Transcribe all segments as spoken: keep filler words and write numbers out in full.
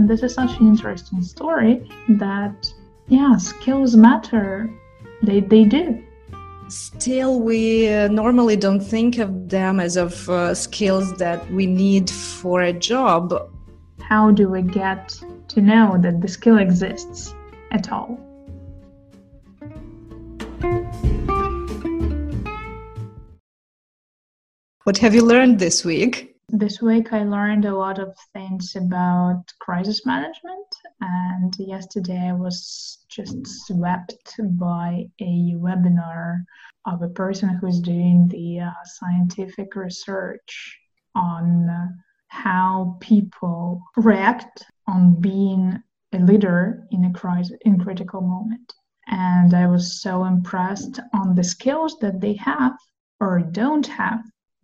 And this is such an interesting story that, yeah, skills matter. They, they do. Still, we uh, normally don't think of them as of uh, skills that we need for a job. How do we get to know that the skill exists at all? What have you learned this week? This week I learned a lot of things about crisis management, and yesterday I was just swept by a webinar of a person who's doing the uh, scientific research on uh, how people react on being a leader in a crisis, in critical moment. And I was so impressed on the skills that they have or don't have,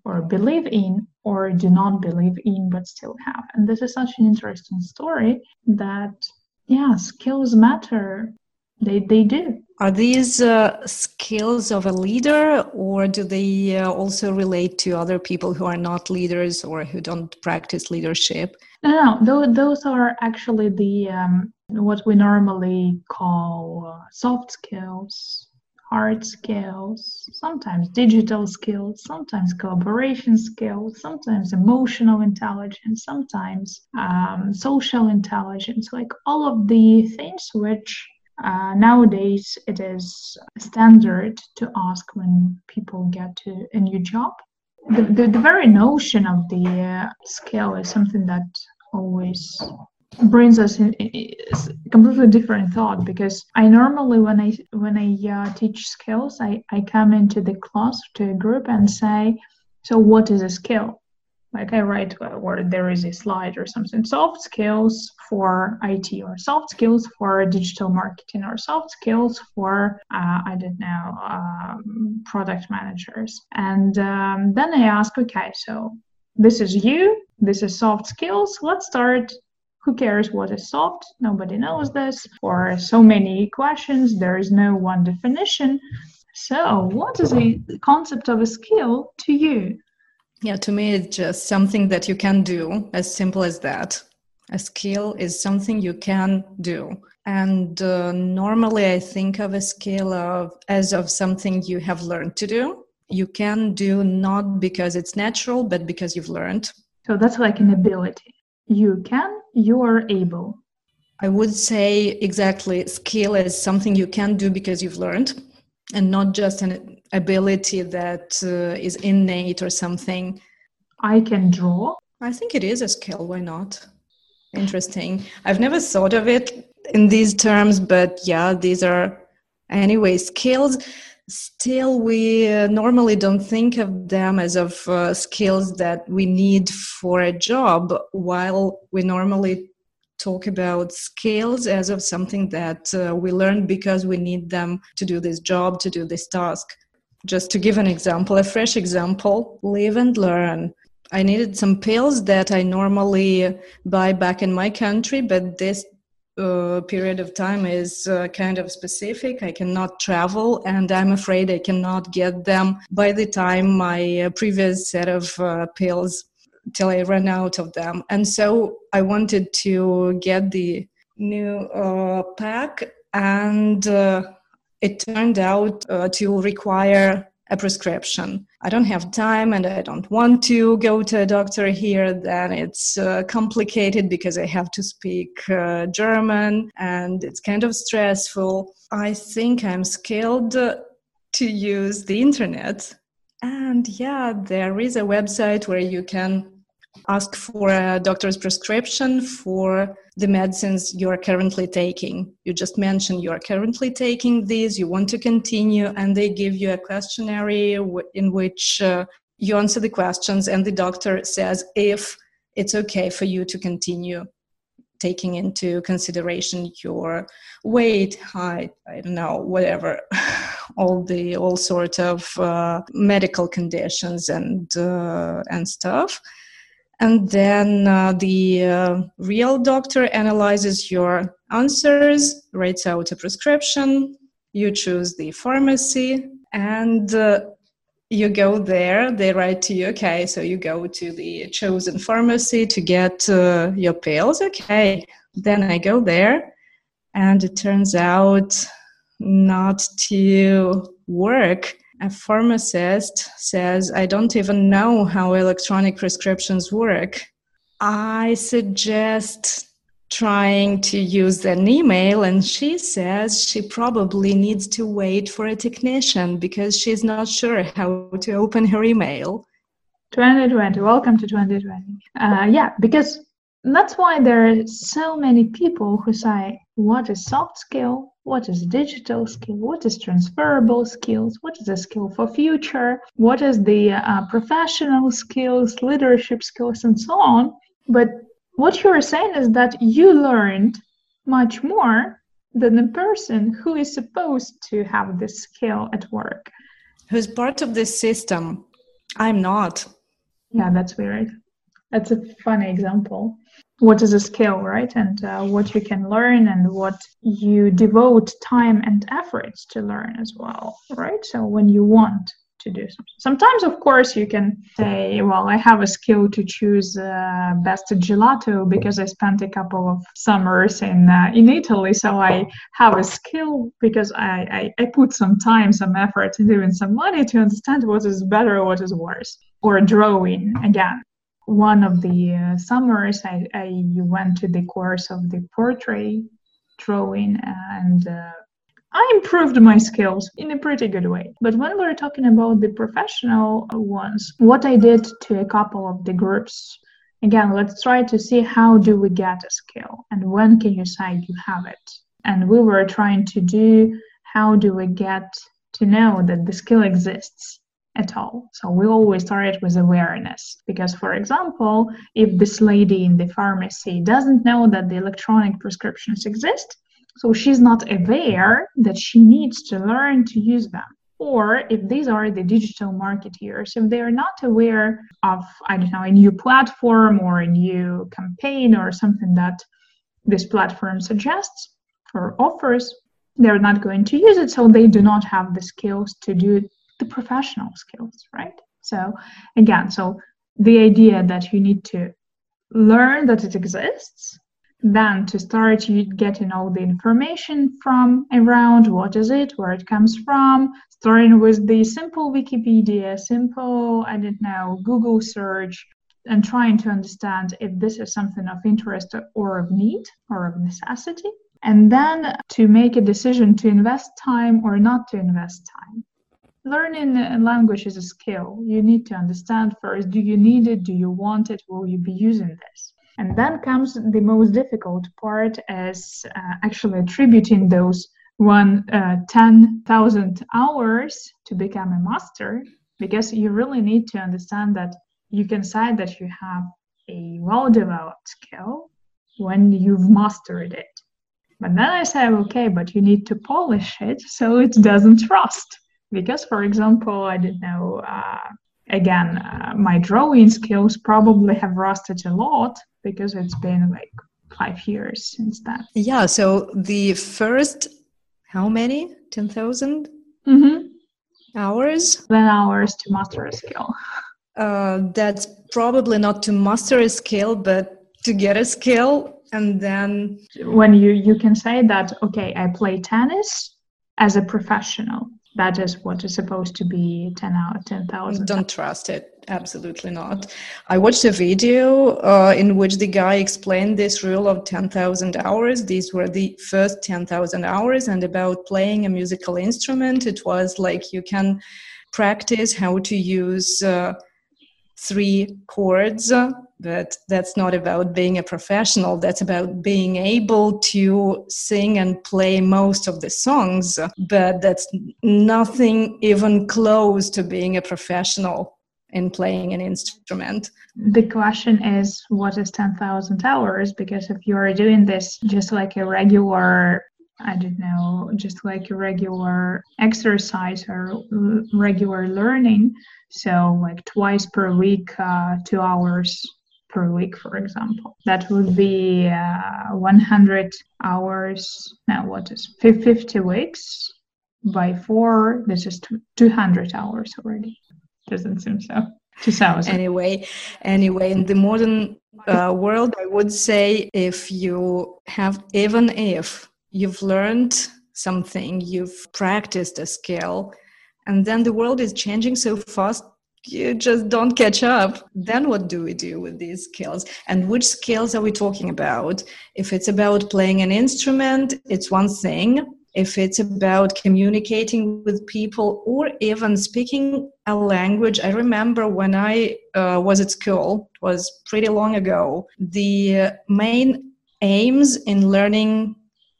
or believe in, or do not believe in, but still have. And this is such an interesting story that, yeah, skills matter. They they do. Are these uh, skills of a leader, or do they uh, also relate to other people who are not leaders or who don't practice leadership? No, no, those, those are actually the um, what we normally call uh, soft skills, hard skills, sometimes digital skills, sometimes collaboration skills, sometimes emotional intelligence, sometimes um, social intelligence, like all of the things which uh, nowadays it is standard to ask when people get to a new job. The, the, the very notion of the uh, skill is something that always brings us in, is a completely different thought, because I normally when I when I uh, teach skills, I, I come into the class to a group and say, so what is a skill? Like I write where there is a slide or something, soft skills for I T, or soft skills for digital marketing, or soft skills for uh, I don't know um, product managers, and um, then I ask, okay, so this is you, this is soft skills. Let's start. Who cares what is soft? Nobody knows this. Or so many questions, there is no one definition. So what is the concept of a skill to you? Yeah, to me, it's just something that you can do, as simple as that. A skill is something you can do. And uh, normally I think of a skill of, as of something you have learned to do. You can do not because it's natural, but because you've learned. So that's like an ability. You can, you are able. I would say exactly, skill is something you can do because you've learned, and not just an ability that uh, is innate or something. I can draw. I think it is a skill, why not? Interesting. I've never thought of it in these terms, but yeah, these are anyway skills. Still, we uh, normally don't think of them as of uh, skills that we need for a job, while we normally talk about skills as of something that uh, we learn because we need them to do this job, to do this task. Just to give an example, a fresh example, live and learn. I needed some pills that I normally buy back in my country, but this Uh, period of time is uh, kind of specific. I cannot travel, and I'm afraid I cannot get them by the time my uh, previous set of uh, pills till I run out of them. And so I wanted to get the new uh, pack, and uh, it turned out uh, to require a prescription. I don't have time and I don't want to go to a doctor here. Then it's uh, complicated because I have to speak uh, German, and it's kind of stressful. I think I'm skilled to use the internet. And yeah, there is a website where you can ask for a doctor's prescription for the medicines you are currently taking. You just mention you are currently taking these, you want to continue, and they give you a questionnaire in which uh, you answer the questions, and the doctor says if it's okay for you to continue, taking into consideration your weight, height, I don't know, whatever, all the all sort of uh, medical conditions and uh, and stuff. And then uh, the uh, real doctor analyzes your answers, writes out a prescription, you choose the pharmacy, and uh, you go there, they write to you, okay, so you go to the chosen pharmacy to get uh, your pills, okay, Then I go there, and it turns out not to work. A pharmacist says, I don't even know how electronic prescriptions work. I suggest trying to use an email, and she says she probably needs to wait for a technician because she's not sure how to open her email. twenty twenty, welcome to twenty twenty. Uh, yeah, because that's why there are so many people who say, what is soft skill? What is digital skill? What is transferable skills? What is a skill for future? What is the uh, professional skills, leadership skills, and so on? But what you're saying is that you learned much more than the person who is supposed to have this skill at work. Who's part of this system. I'm not. Yeah, that's weird. That's a funny example. What is a skill, right? And uh, what you can learn and what you devote time and efforts to learn as well, right? So when you want to do something. Sometimes, of course, you can say, well, I have a skill to choose uh, best gelato because I spent a couple of summers in uh, in Italy. So I have a skill because I, I, I put some time, some effort, and even some money to understand what is better or what is worse. Or drawing again. One of the uh, summers, I, I went to the course of the portrait drawing, and uh, I improved my skills in a pretty good way. But when we're talking about the professional ones, what I did to a couple of the groups, again, let's try to see how do we get a skill and when can you say you have it. And we were trying to do how do we get to know that the skill exists at all. So we always start with awareness, because, for example, if this lady in the pharmacy doesn't know that the electronic prescriptions exist, so she's not aware that she needs to learn to use them. Or if these are the digital marketeers, if they are not aware of, I don't know, a new platform or a new campaign or something that this platform suggests or offers, they're not going to use it, so they do not have the skills to do it. The professional skills, right? So again, so the idea that you need to learn that it exists, then to start you getting all the information from around, what is it, where it comes from, starting with the simple Wikipedia, simple, I don't know, Google search, and trying to understand if this is something of interest or of need or of necessity, and then to make a decision to invest time or not to invest time. Learning a language is a skill. You need to understand first, do you need it? Do you want it? Will you be using this? And then comes the most difficult part is uh, actually attributing those one uh, ten thousand hours to become a master, because you really need to understand that you can say that you have a well-developed skill when you've mastered it. But then I say, okay, but you need to polish it so it doesn't rust. Because, for example, I didn't know, uh, again, uh, my drawing skills probably have rusted a lot because it's been like five years since that. Yeah, so the first, how many? ten thousand mm-hmm. hours? ten hours to master a skill. Uh, that's probably not to master a skill, but to get a skill. And then when you, you can say that, okay, I play tennis as a professional. That is what is supposed to be ten out of ten thousand. Don't trust it. Absolutely not. I watched a video uh, in which the guy explained this rule of ten thousand hours. These were the first ten thousand hours, and about playing a musical instrument. It was like you can practice how to use uh, three chords, but that's not about being a professional. That's about being able to sing and play most of the songs, but that's nothing even close to being a professional in playing an instrument. The question is, what is ten thousand hours? Because if you are doing this just like a regular, I don't know, just like a regular exercise or regular learning, so like twice per week, uh, two hours per week, for example, that would be uh, one hundred hours. Now, what is fifty weeks by four? This is two hundred hours already. Doesn't seem so. two thousand. Anyway, anyway, in the modern uh, world, I would say if you have, even if you've learned something, you've practiced a skill, and then the world is changing so fast, you just don't catch up. Then what do we do with these skills? And which skills are we talking about? If it's about playing an instrument, it's one thing. If it's about communicating with people or even speaking a language. I remember when I uh, was at school, it was pretty long ago, the main aims in learning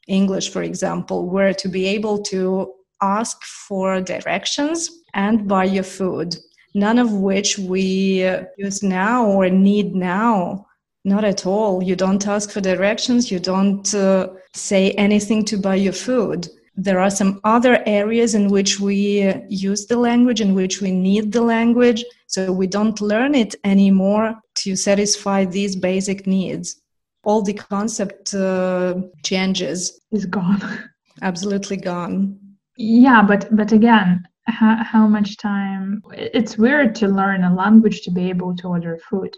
English, for example, were to be able to ask for directions and buy your food. None of which we use now or need now. Not at all. You don't ask for directions. You don't uh, say anything to buy your food. There are some other areas in which we use the language, in which we need the language. So we don't learn it anymore to satisfy these basic needs. All the concept uh, changes. It's gone. Absolutely gone. Yeah, but, but again, How, how much time? It's weird to learn a language to be able to order food,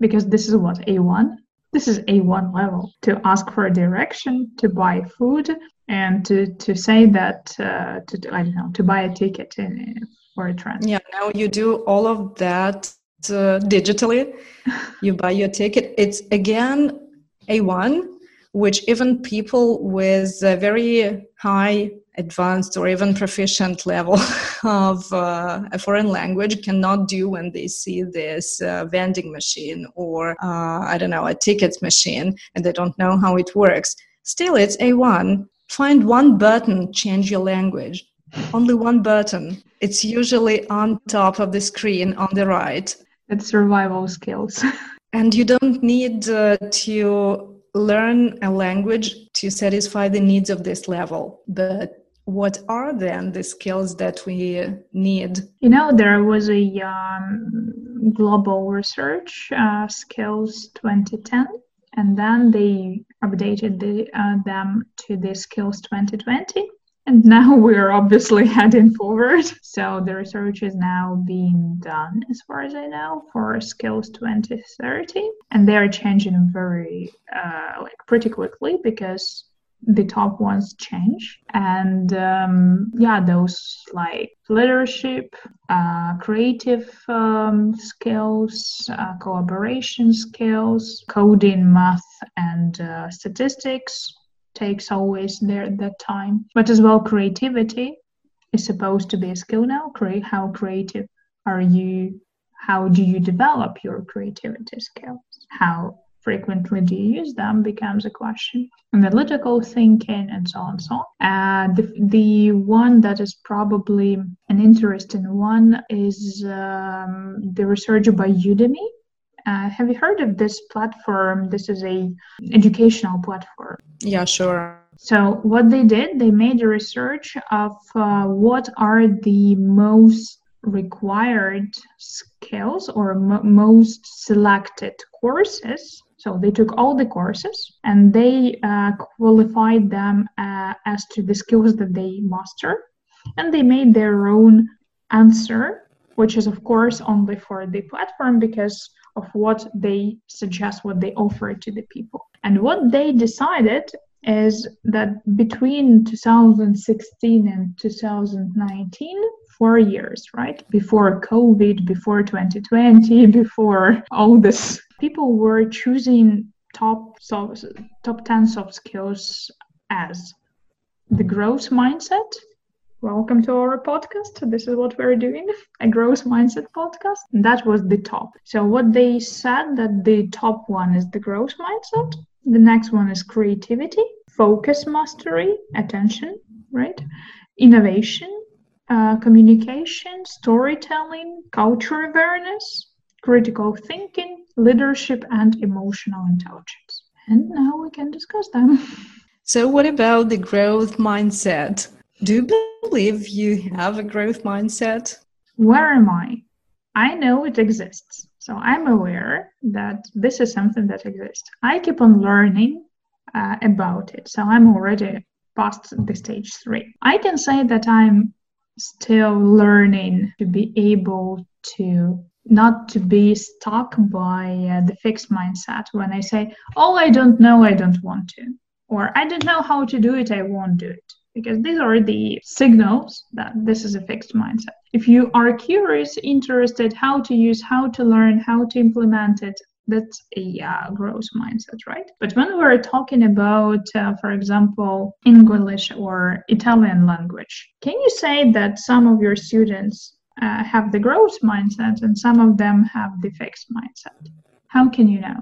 because this is what A one. This is A one level, to ask for a direction, to buy food, and to to say that uh, to I don't know to buy a ticket in, for a train. Yeah, now you do all of that uh, digitally. You buy your ticket. It's again A one, which even people with a very high advanced or even proficient level of uh, a foreign language cannot do when they see this uh, vending machine or, uh, I don't know, a ticket machine, and they don't know how it works. Still, it's A one. Find one button, change your language. Only one button. It's usually on top of the screen on the right. It's survival skills. And you don't need uh, to learn a language to satisfy the needs of this level. But what are then the skills that we need? You know, there was a um, global research, uh, Skills twenty ten, and then they updated the, uh, them to the Skills twenty twenty. And now we're obviously heading forward. So the research is now being done, as far as I know, for Skills twenty thirty. And they are changing very, uh, like pretty quickly, because the top ones change. And um, yeah, those like leadership, uh, creative um, skills, uh, collaboration skills, coding, math, and uh, statistics takes always there that time. But as well, creativity is supposed to be a skill now. Create how creative are you? How do you develop your creativity skills? How frequently do you use them becomes a question. Analytical thinking and so on and so on. And uh, the, the one that is probably an interesting one is um, the research by Udemy. Uh, have you heard of this platform? This is a educational platform. Yeah, sure. So what they did, they made a research of uh, what are the most required skills or mo- most selected courses. So they took all the courses and they uh, qualified them uh, as to the skills that they master. And they made their own answer, which is, of course, only for the platform because of what they suggest, what they offer to the people. And what they decided is that between two thousand sixteen and two thousand nineteen, four years, right? Before COVID, before twenty twenty, before all this, people were choosing top, soft, top ten soft skills as the growth mindset. Welcome to our podcast. This is what we're doing, a growth mindset podcast. And that was the top. So what they said, that the top one is the growth mindset. The next one is creativity, focus mastery, attention, right? Innovation, uh, communication, storytelling, culture awareness, critical thinking, leadership, and emotional intelligence. And now we can discuss them. So what about the growth mindset? Do you believe you have a growth mindset? Where am I? I know it exists. So I'm aware that this is something that exists. I keep on learning uh, about it. So I'm already past the stage three. I can say that I'm still learning to be able to not to be stuck by uh, the fixed mindset when I say, oh, I don't know, I don't want to, or I don't know how to do it, I won't do it. Because these are the signals that this is a fixed mindset. If you are curious, interested, how to use, how to learn, how to implement it, that's a uh, growth mindset, right? But when we're talking about, uh, for example, English or Italian language, can you say that some of your students uh, have the growth mindset and some of them have the fixed mindset? How can you know?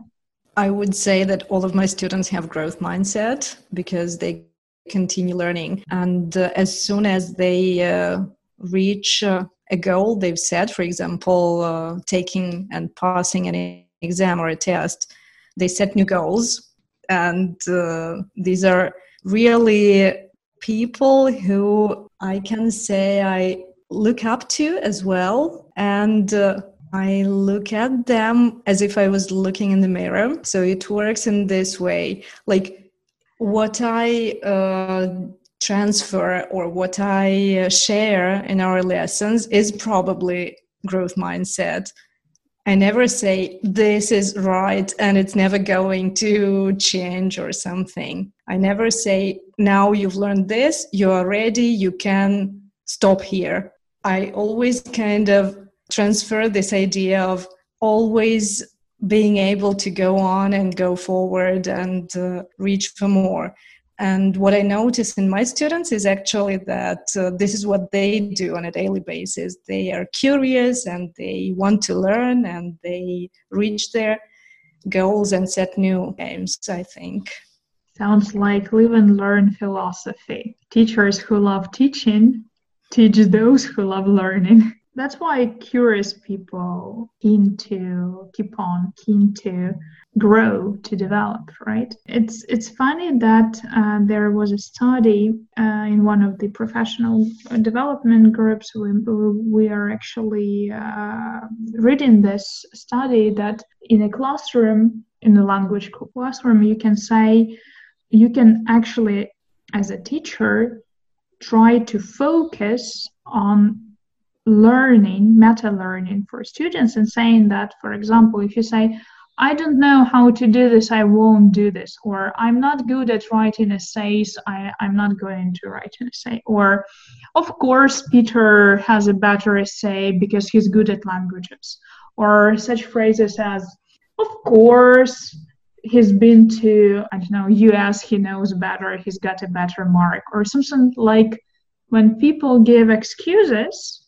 I would say that all of my students have growth mindset because they continue learning, and uh, as soon as they uh, reach uh, a goal they've set, for example uh, taking and passing an exam or a test, they set new goals, and uh, these are really people who I can say I look up to as well, and uh, I look at them as if I was looking in the mirror. So it works in this way, like what I uh, transfer or what I share in our lessons is probably growth mindset. I never say this is right and it's never going to change or something. I never say now you've learned this, you're ready, you can stop here. I always kind of transfer this idea of always being able to go on and go forward and uh, reach for more. And what I notice in my students is actually that uh, this is what they do on a daily basis. They are curious and they want to learn and they reach their goals and set new aims, I think. Sounds like live and learn philosophy. Teachers who love teaching teach those who love learning. That's why curious people keen to keep on, keen to grow, to develop, right? It's it's funny that uh, there was a study uh, in one of the professional development groups. We, we are actually uh, reading this study that in a classroom, in a language classroom, you can say, you can actually, as a teacher, try to focus on learning, meta-learning for students, and saying that, for example, if you say, I don't know how to do this, I won't do this, or I'm not good at writing essays, I, I'm not going to write an essay, or of course Peter has a better essay because he's good at languages, or such phrases as, of course he's been to, I don't know, U S, he knows better, he's got a better mark, or something like when people give excuses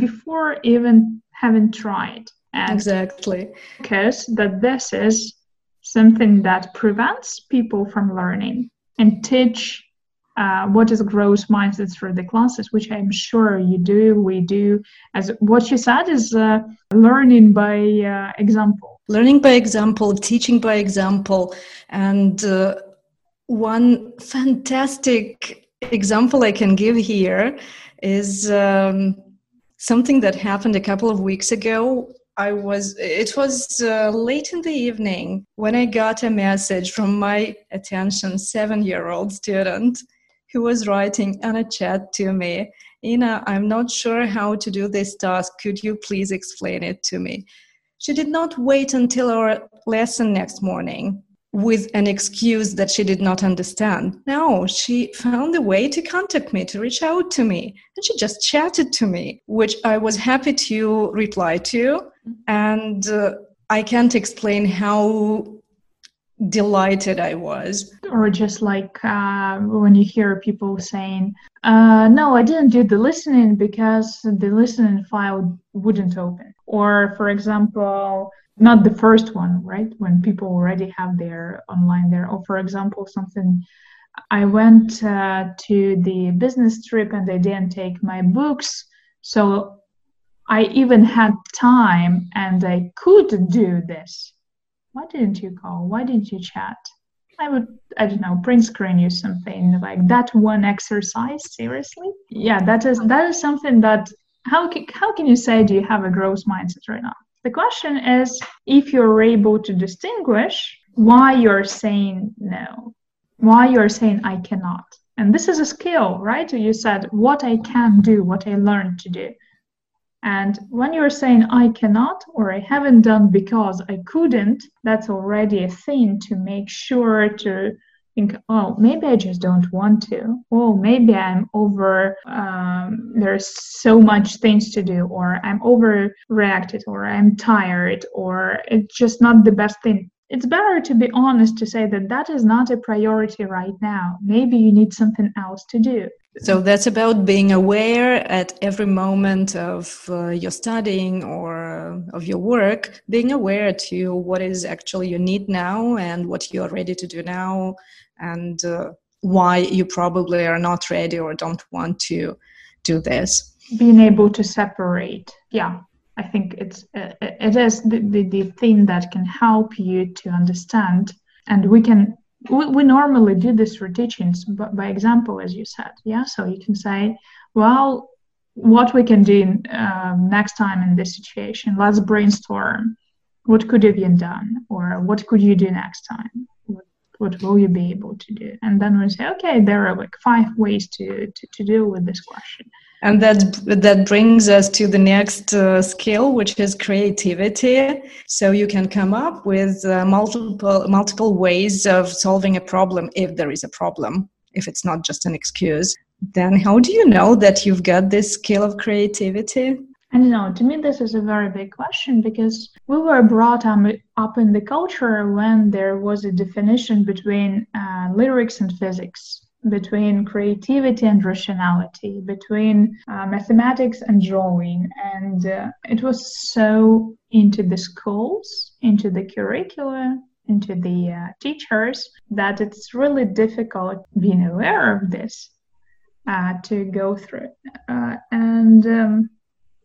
before even having tried. And exactly. Because that this is something that prevents people from learning, and teach uh, what is growth mindset through the classes, which I'm sure you do, we do. As what you said is uh, learning by uh, example. Learning by example, teaching by example. And uh, one fantastic example I can give here is... Um, something that happened a couple of weeks ago. I was, it was uh, late in the evening when I got a message from my attention seven-year-old student who was writing on a chat to me, Ina, I'm not sure how to do this task. Could you please explain it to me? She did not wait until our lesson next morning with an excuse that she did not understand. No, she found a way to contact me, to reach out to me. And she just chatted to me, which I was happy to reply to. And uh, I can't explain how delighted I was. Or just like uh, when you hear people saying, uh, no, I didn't do the listening because the listening file wouldn't open. Or, for example... not the first one, right? When people already have their online there. Or for example, something, I went uh, to the business trip and I didn't take my books. So I even had time and I could do this. Why didn't you call? Why didn't you chat? I would, I don't know, print screen you something like that one exercise, seriously? Yeah, that is that is something that, how can, how can you say do you have a growth mindset right now? The question is if you're able to distinguish why you're saying no, why you're saying I cannot. And this is a skill, right? You said what I can do, what I learned to do. And when you're saying, I cannot, or I haven't done because I couldn't, that's already a thing to make sure to think, oh, maybe I just don't want to. Oh, maybe I'm over, um, there's so much things to do, or I'm overreacted, or I'm tired, or it's just not the best thing. It's better to be honest to say that that is not a priority right now. Maybe you need something else to do. So that's about being aware at every moment of uh, your studying or uh, of your work, being aware to what is actually you need now and what you are ready to do now, and uh, why you probably are not ready or don't want to do this. Being able to separate, yeah. I think it's uh, it is the, the, the thing that can help you to understand. And we can we, we normally do this for teachings, but by example, as you said, yeah. So you can say, well, what we can do in, uh, next time in this situation? Let's brainstorm. What could have been done, or what could you do next time? What, what will you be able to do? And then we say, okay, there are like five ways to to, to deal with this question. And that that brings us to the next uh, skill, which is creativity. So you can come up with uh, multiple multiple ways of solving a problem if there is a problem, if it's not just an excuse. Then how do you know that you've got this skill of creativity? I don't know. To me, this is a very big question, because we were brought up in the culture when there was a definition between uh, lyrics and physics, between creativity and rationality, between uh, mathematics and drawing. And uh, it was so into the schools, into the curricula, into the uh, teachers, that it's really difficult being aware of this uh, to go through. Uh, and um,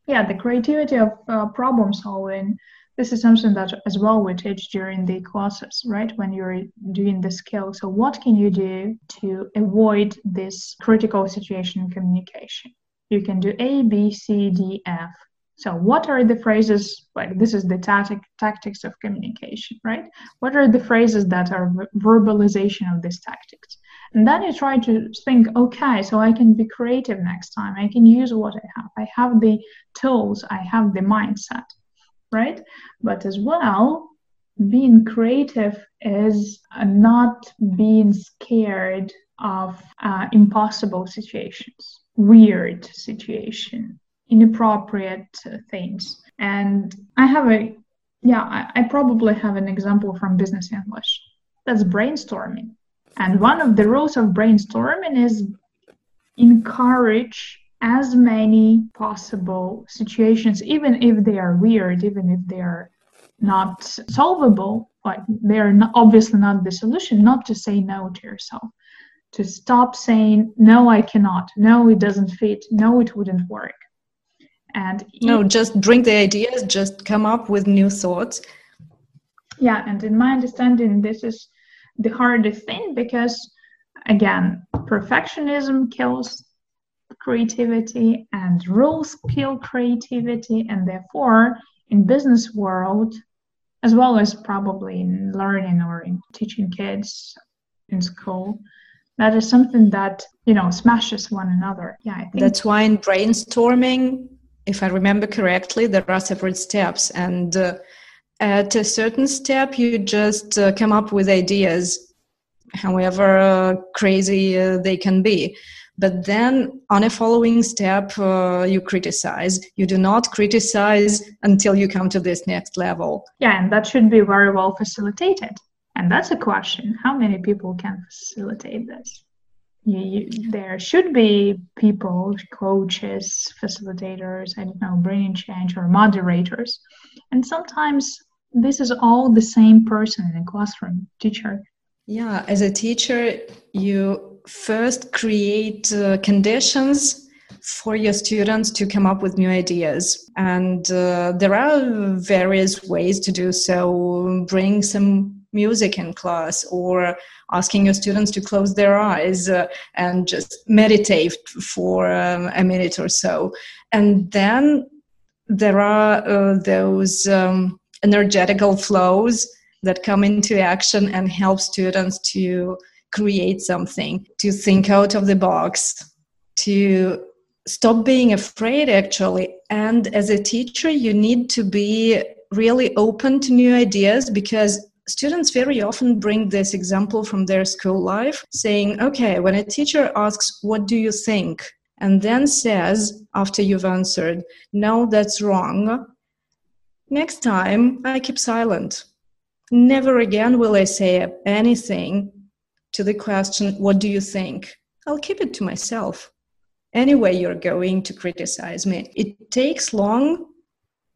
yeah, the creativity of uh, problem solving, this is something that as well we teach during the courses, right? When you're doing the skill. So what can you do to avoid this critical situation in communication? You can do A, B, C, D, F. So what are the phrases, like this is the tactic, tactics of communication, right? What are the phrases that are verbalization of these tactics? And then you try to think, okay, so I can be creative next time. I can use what I have. I have the tools. I have the mindset. Right? But as well, being creative is not being scared of uh, impossible situations, weird situations, inappropriate uh, things. And I have a, yeah, I, I probably have an example from business English. That's brainstorming. And one of the rules of brainstorming is encourage as many possible situations, even if they are weird, even if they are not solvable, like they are not, obviously not the solution, not to say no to yourself, to stop saying, no, I cannot, no, it doesn't fit, no, it wouldn't work. And no, if, just bring the ideas, just come up with new thoughts. Yeah, and in my understanding, this is the hardest thing, because, again, perfectionism kills creativity, and rules kill creativity, and therefore in business world, as well as probably in learning or in teaching kids in school, that is something that, you know, smashes one another. Yeah, I think that's why in brainstorming, if I remember correctly, there are separate steps, and uh, at a certain step you just uh, come up with ideas, however uh, crazy uh, they can be. But then on a following step, uh, you criticize. You do not criticize until you come to this next level. Yeah, and that should be very well facilitated. And that's a question. How many people can facilitate this? You, you, there should be people, coaches, facilitators, I don't know, brain change or moderators. And sometimes this is all the same person in the classroom, teacher. Yeah, as a teacher, you first create uh, conditions for your students to come up with new ideas, and uh, there are various ways to do so. Bring some music in class, or asking your students to close their eyes uh, and just meditate for um, a minute or so. And then there are uh, those um, energetical flows that come into action and help students to create something, to think out of the box, to stop being afraid, actually. And as a teacher, you need to be really open to new ideas, because students very often bring this example from their school life, saying, okay, when a teacher asks, what do you think? And then says, after you've answered, no, that's wrong. Next time, I keep silent. Never again will I say anything to the question, what do you think? I'll keep it to myself. Anyway, you're going to criticize me. It takes long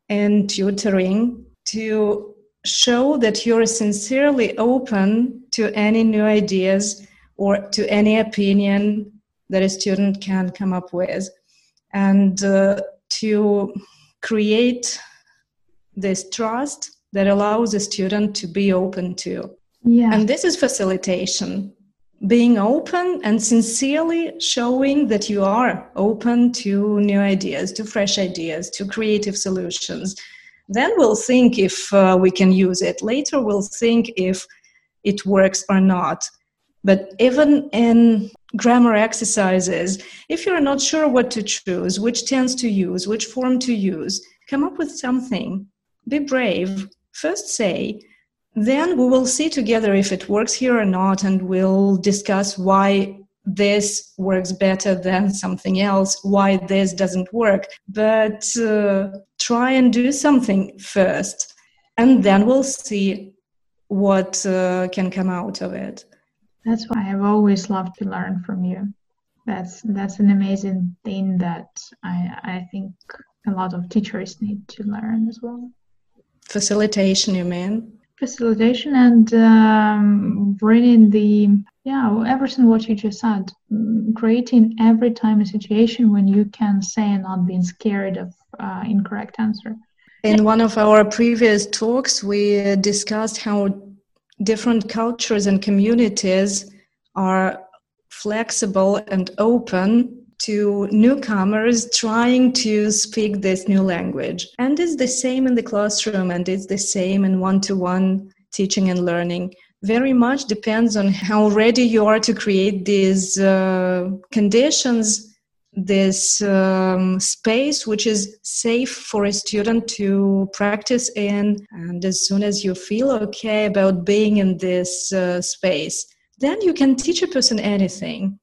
and tutoring to show that you're sincerely open to any new ideas or to any opinion that a student can come up with, and uh, to create this trust that allows a student to be open to. Yeah. And this is facilitation, being open and sincerely showing that you are open to new ideas, to fresh ideas, to creative solutions. Then we'll think if uh, we can use it. Later we'll think if it works or not. But even in grammar exercises, if you're not sure what to choose, which tense to use, which form to use, come up with something. Be brave. First say, then we will see together if it works here or not, and we'll discuss why this works better than something else, why this doesn't work. But uh, try and do something first, and then we'll see what uh, can come out of it. That's why I've always loved to learn from you. That's that's an amazing thing that I, I think a lot of teachers need to learn as well. Facilitation, you mean? Facilitation and um, bringing the, yeah, everything what you just said, creating every time a situation when you can say and not being scared of uh, incorrect answer. In one of our previous talks, we discussed how different cultures and communities are flexible and open to newcomers trying to speak this new language. And it's the same in the classroom, and it's the same in one-to-one teaching and learning. Very much depends on how ready you are to create these uh, conditions, this um, space which is safe for a student to practice in. And as soon as you feel okay about being in this uh, space, then you can teach a person anything.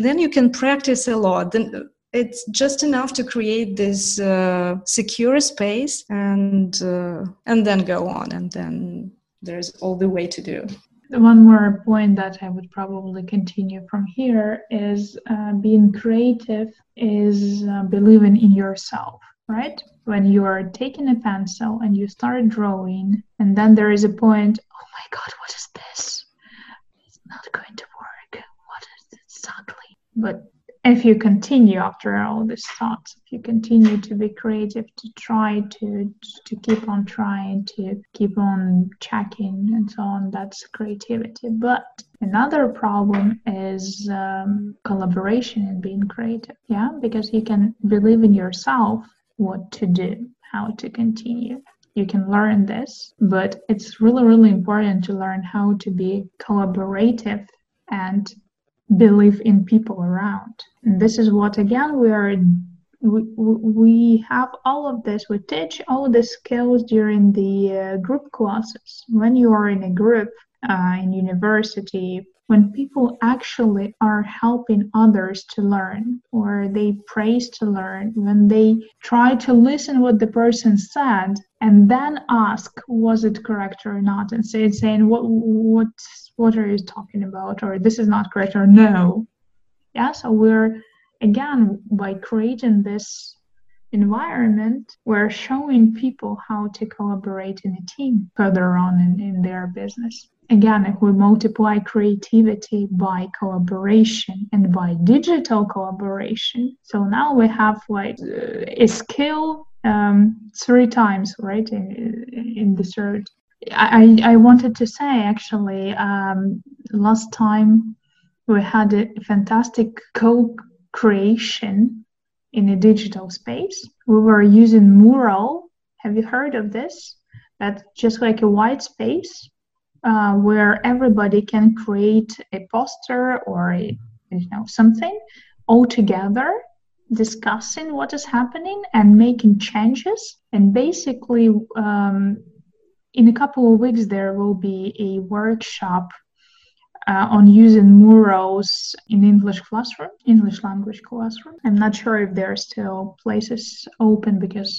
Then you can practice a lot. Then it's just enough to create this uh, secure space, and uh, and then go on. And then there's all the way to do. One more point that I would probably continue from here is uh, being creative is uh, believing in yourself, right? When you are taking a pencil and you start drawing, and then there is a point, oh my God, what is this? It's not going to work. What is this? It's ugly. But if you continue after all these thoughts, if you continue to be creative, to try to to keep on trying, to keep on checking and so on, that's creativity. But another problem is um, collaboration and being creative. Yeah, because you can believe in yourself what to do, how to continue. You can learn this, but it's really, really important to learn how to be collaborative and believe in people around. And this is what, again, we are we, we have all of this. We teach all the skills during the uh, group classes. When you are in a group uh, in university, when people actually are helping others to learn, or they praise to learn, when they try to listen what the person said and then ask, was it correct or not? And say, saying, what, what, what are you talking about? Or this is not correct, or no. Yeah, so we're, again, by creating this environment, we're showing people how to collaborate in a team further on in, in their business. Again, if we multiply creativity by collaboration and by digital collaboration, so now we have like a skill um, three times, right? In, in the third, I, I wanted to say actually um, last time we had a fantastic co-creation in a digital space. We were using Mural. Have you heard of this? That's just like a white space. Uh, where everybody can create a poster or a, you know, something all together discussing what is happening and making changes. And basically, um, in a couple of weeks, there will be a workshop Uh, on using Murros in English classroom, English language classroom. I'm not sure if there are still places open because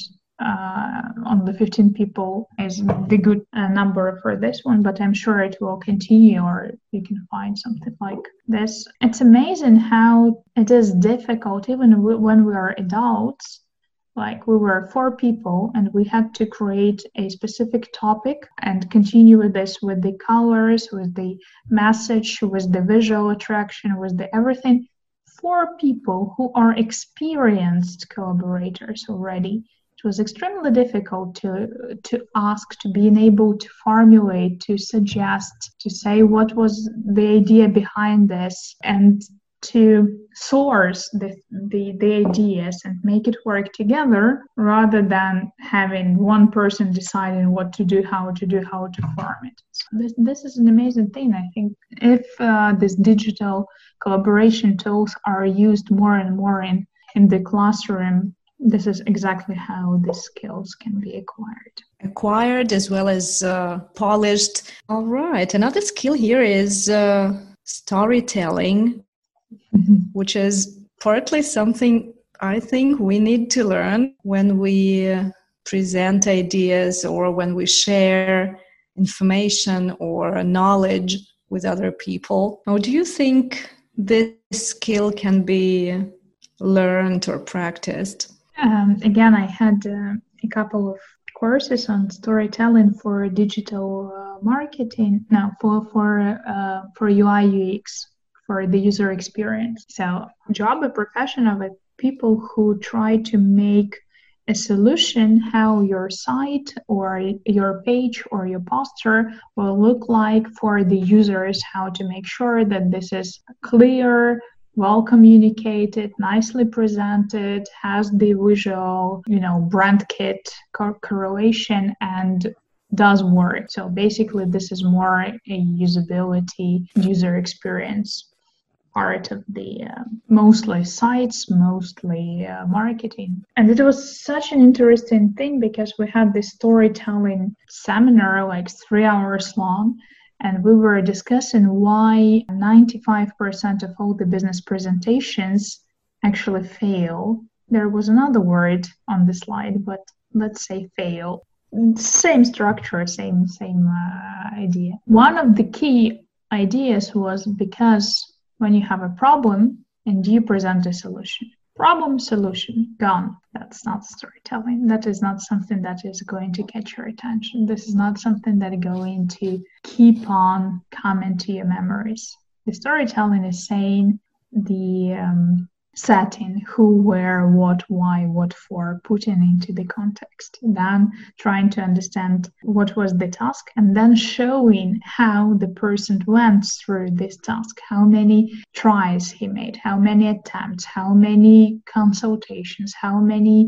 uh, only fifteen people is the good uh, number for this one, but I'm sure it will continue or you can find something like this. It's amazing how it is difficult, even w- when we are adults. Like, we were four people and we had to create a specific topic and continue with this, with the colors, with the message, with the visual attraction, with the everything. Four people who are experienced collaborators already. It was extremely difficult to, to ask, to be able to formulate, to suggest, to say what was the idea behind this, and to source the, the the ideas and make it work together, rather than having one person deciding what to do, how to do, how to form it. So this, this is an amazing thing. I think if uh, these digital collaboration tools are used more and more in, in the classroom, this is exactly how the skills can be acquired. Acquired as well as uh, polished. All right. Another skill here is uh, storytelling. Mm-hmm. Which is partly something I think we need to learn when we uh, present ideas or when we share information or knowledge with other people. Or do you think this skill can be learned or practiced? Um, again, I had uh, a couple of courses on storytelling for digital uh, marketing. No, for for uh, for U I U X. For the user experience. So job or profession of it, people who try to make a solution how your site or your page or your poster will look like for the users, how to make sure that this is clear, well communicated, nicely presented, has the visual, you know, brand kit correlation and does work. So basically this is more a usability, user experience part of the uh, mostly sites, mostly uh, marketing. And it was such an interesting thing because we had this storytelling seminar, like three hours long, and we were discussing why ninety-five percent of all the business presentations actually fail. There was another word on the slide, but let's say fail. Same structure, same same uh, idea. One of the key ideas was because when you have a problem and you present a solution, problem, solution, gone. That's not storytelling. That is not something that is going to catch your attention. This is not something that is going to keep on coming to your memories. The storytelling is saying the um, setting, who, where, what, why, what for, putting into the context, then trying to understand what was the task, and then showing how the person went through this task, how many tries he made, how many attempts, how many consultations, how many,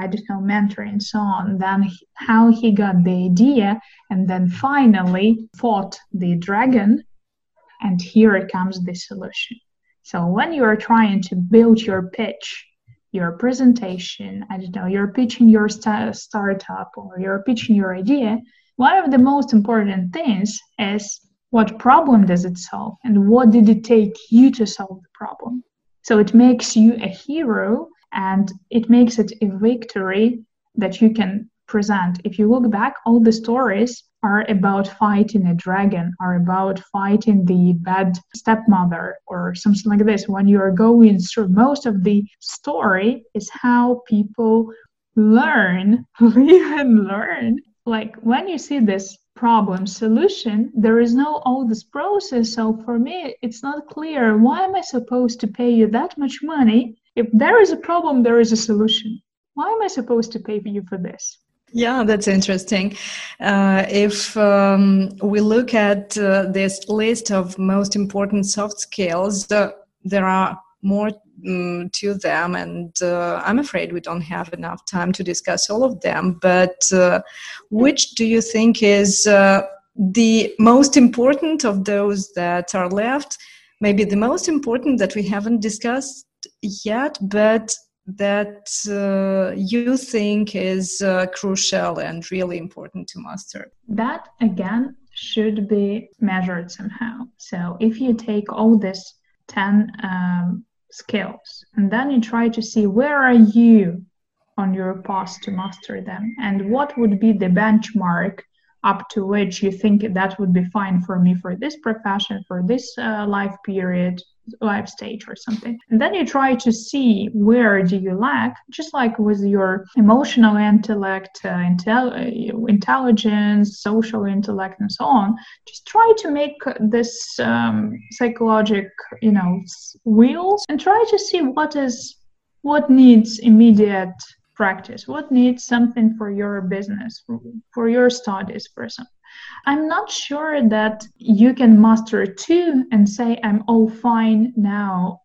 I don't know, mentoring and so on, then he, how he got the idea, and then finally fought the dragon, and here comes the solution. So when you are trying to build your pitch, your presentation, I don't know, you're pitching your st- startup or you're pitching your idea, one of the most important things is what problem does it solve and what did it take you to solve the problem. So it makes you a hero and it makes it a victory that you can present. If you look back, all the stories are about fighting a dragon, are about fighting the bad stepmother or something like this. When you are going through, most of the story is how people learn, live and learn. Like when you see this problem solution, there is no all this process. So for me, it's not clear. Why am I supposed to pay you that much money? If there is a problem, there is a solution. Why am I supposed to pay you for this? Yeah, that's interesting. Uh, if um, we look at uh, this list of most important soft skills, uh, there are more um, to them, and uh, I'm afraid we don't have enough time to discuss all of them. But uh, which do you think is uh, the most important of those that are left? Maybe the most important that we haven't discussed yet, but that uh, you think is uh, crucial and really important to master? That, again, should be measured somehow. So if you take all these ten um, skills and then you try to see where are you on your path to master them and what would be the benchmark up to which you think that would be fine for me for this profession, for this uh, life period, life stage or something. And then you try to see where do you lack, just like with your emotional intellect, uh, intel- intelligence, social intellect, and so on. Just try to make this um, psychologic, you know, wheels and try to see what is, what needs immediate practice, what needs something for your business, for your studies, for something. I'm not sure that you can master two and say, I'm all fine now,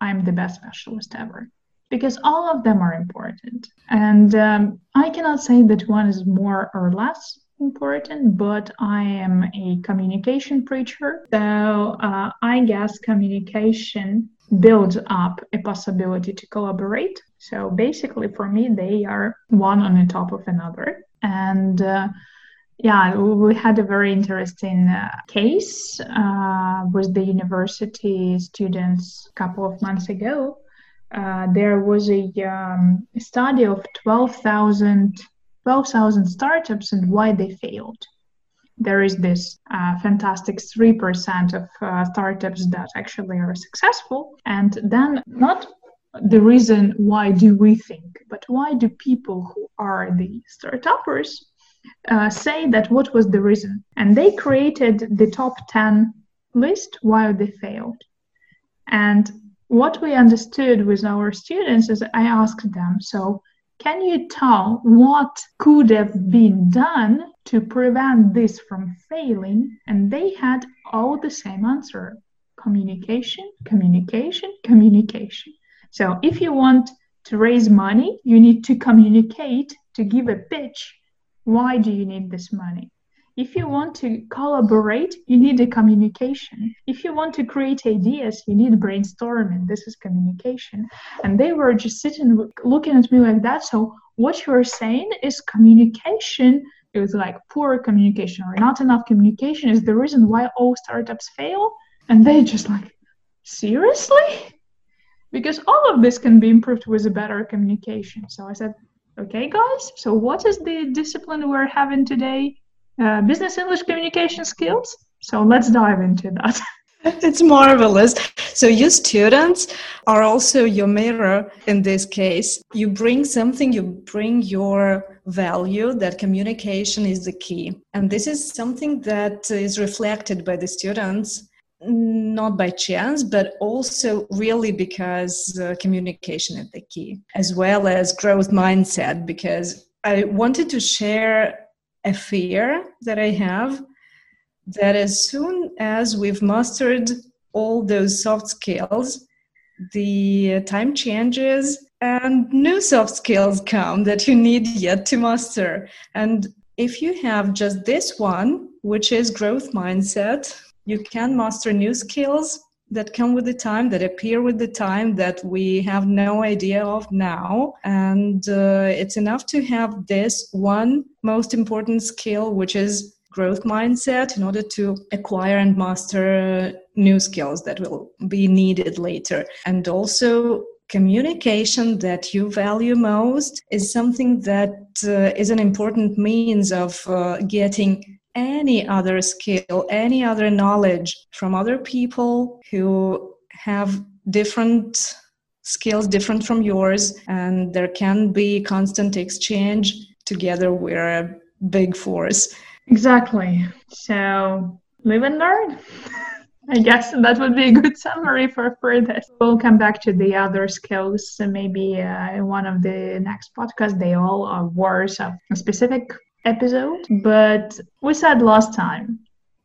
I'm the best specialist ever, because all of them are important. And um, I cannot say that one is more or less important, but I am a communication preacher. So uh, I guess communication builds up a possibility to collaborate. So basically for me, they are one on the top of another. And uh, yeah, we had a very interesting uh, case uh, with the university students a couple of months ago. Uh, there was a um, study of twelve thousand startups and why they failed. There is this uh, fantastic three percent of uh, startups that actually are successful. And then not the reason why do we think, but why do people who are the startuppers Uh, say that what was the reason, and they created the top ten list why they failed. And what we understood with our students is I asked them, so can you tell what could have been done to prevent this from failing? And they had all the same answer: communication, communication, communication. So if you want to raise money, you need to communicate, to give a pitch. Why do you need this money? If you want to collaborate, you need a communication. If you want to create ideas, you need brainstorming. This is communication. And they were just sitting, looking at me like that. So what you are saying is communication. It was like poor communication or not enough communication is the reason why all startups fail. And they just like, seriously? Because all of this can be improved with a better communication. So I said, okay, guys, so what is the discipline we're having today? Uh, business English communication skills. So let's dive into that. It's marvelous. So your students are also your mirror in this case. You bring something, you bring your value, that communication is the key. And this is something that is reflected by the students, not by chance, but also really because uh, communication is the key, as well as growth mindset, because I wanted to share a fear that I have, that as soon as we've mastered all those soft skills, the time changes and new soft skills come that you need yet to master. And if you have just this one, which is growth mindset, you can master new skills that come with the time, that appear with the time, that we have no idea of now. And uh, it's enough to have this one most important skill, which is growth mindset, in order to acquire and master new skills that will be needed later. And also communication that you value most is something that uh, is an important means of uh, getting any other skill, any other knowledge from other people who have different skills, different from yours, and there can be constant exchange. Together, we're a big force. Exactly. So, live and learn. I guess that would be a good summary for, for this. We'll come back to the other skills, maybe uh, in one of the next podcasts. They all are worth a specific episode, but we said last time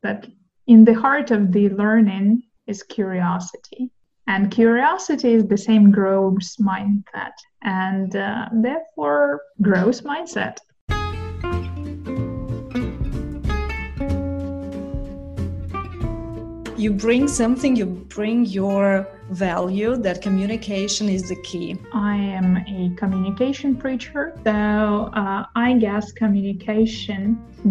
that in the heart of the learning is curiosity, and curiosity is the same growth mindset, and uh, therefore growth mindset. you bring something, you bring your value, that communication is the key. I am a communication preacher, so uh, I guess communication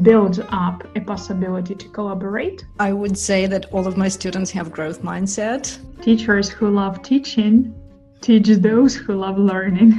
builds up a possibility to collaborate. I would say that all of my students have growth mindset. Teachers who love teaching teach those who love learning.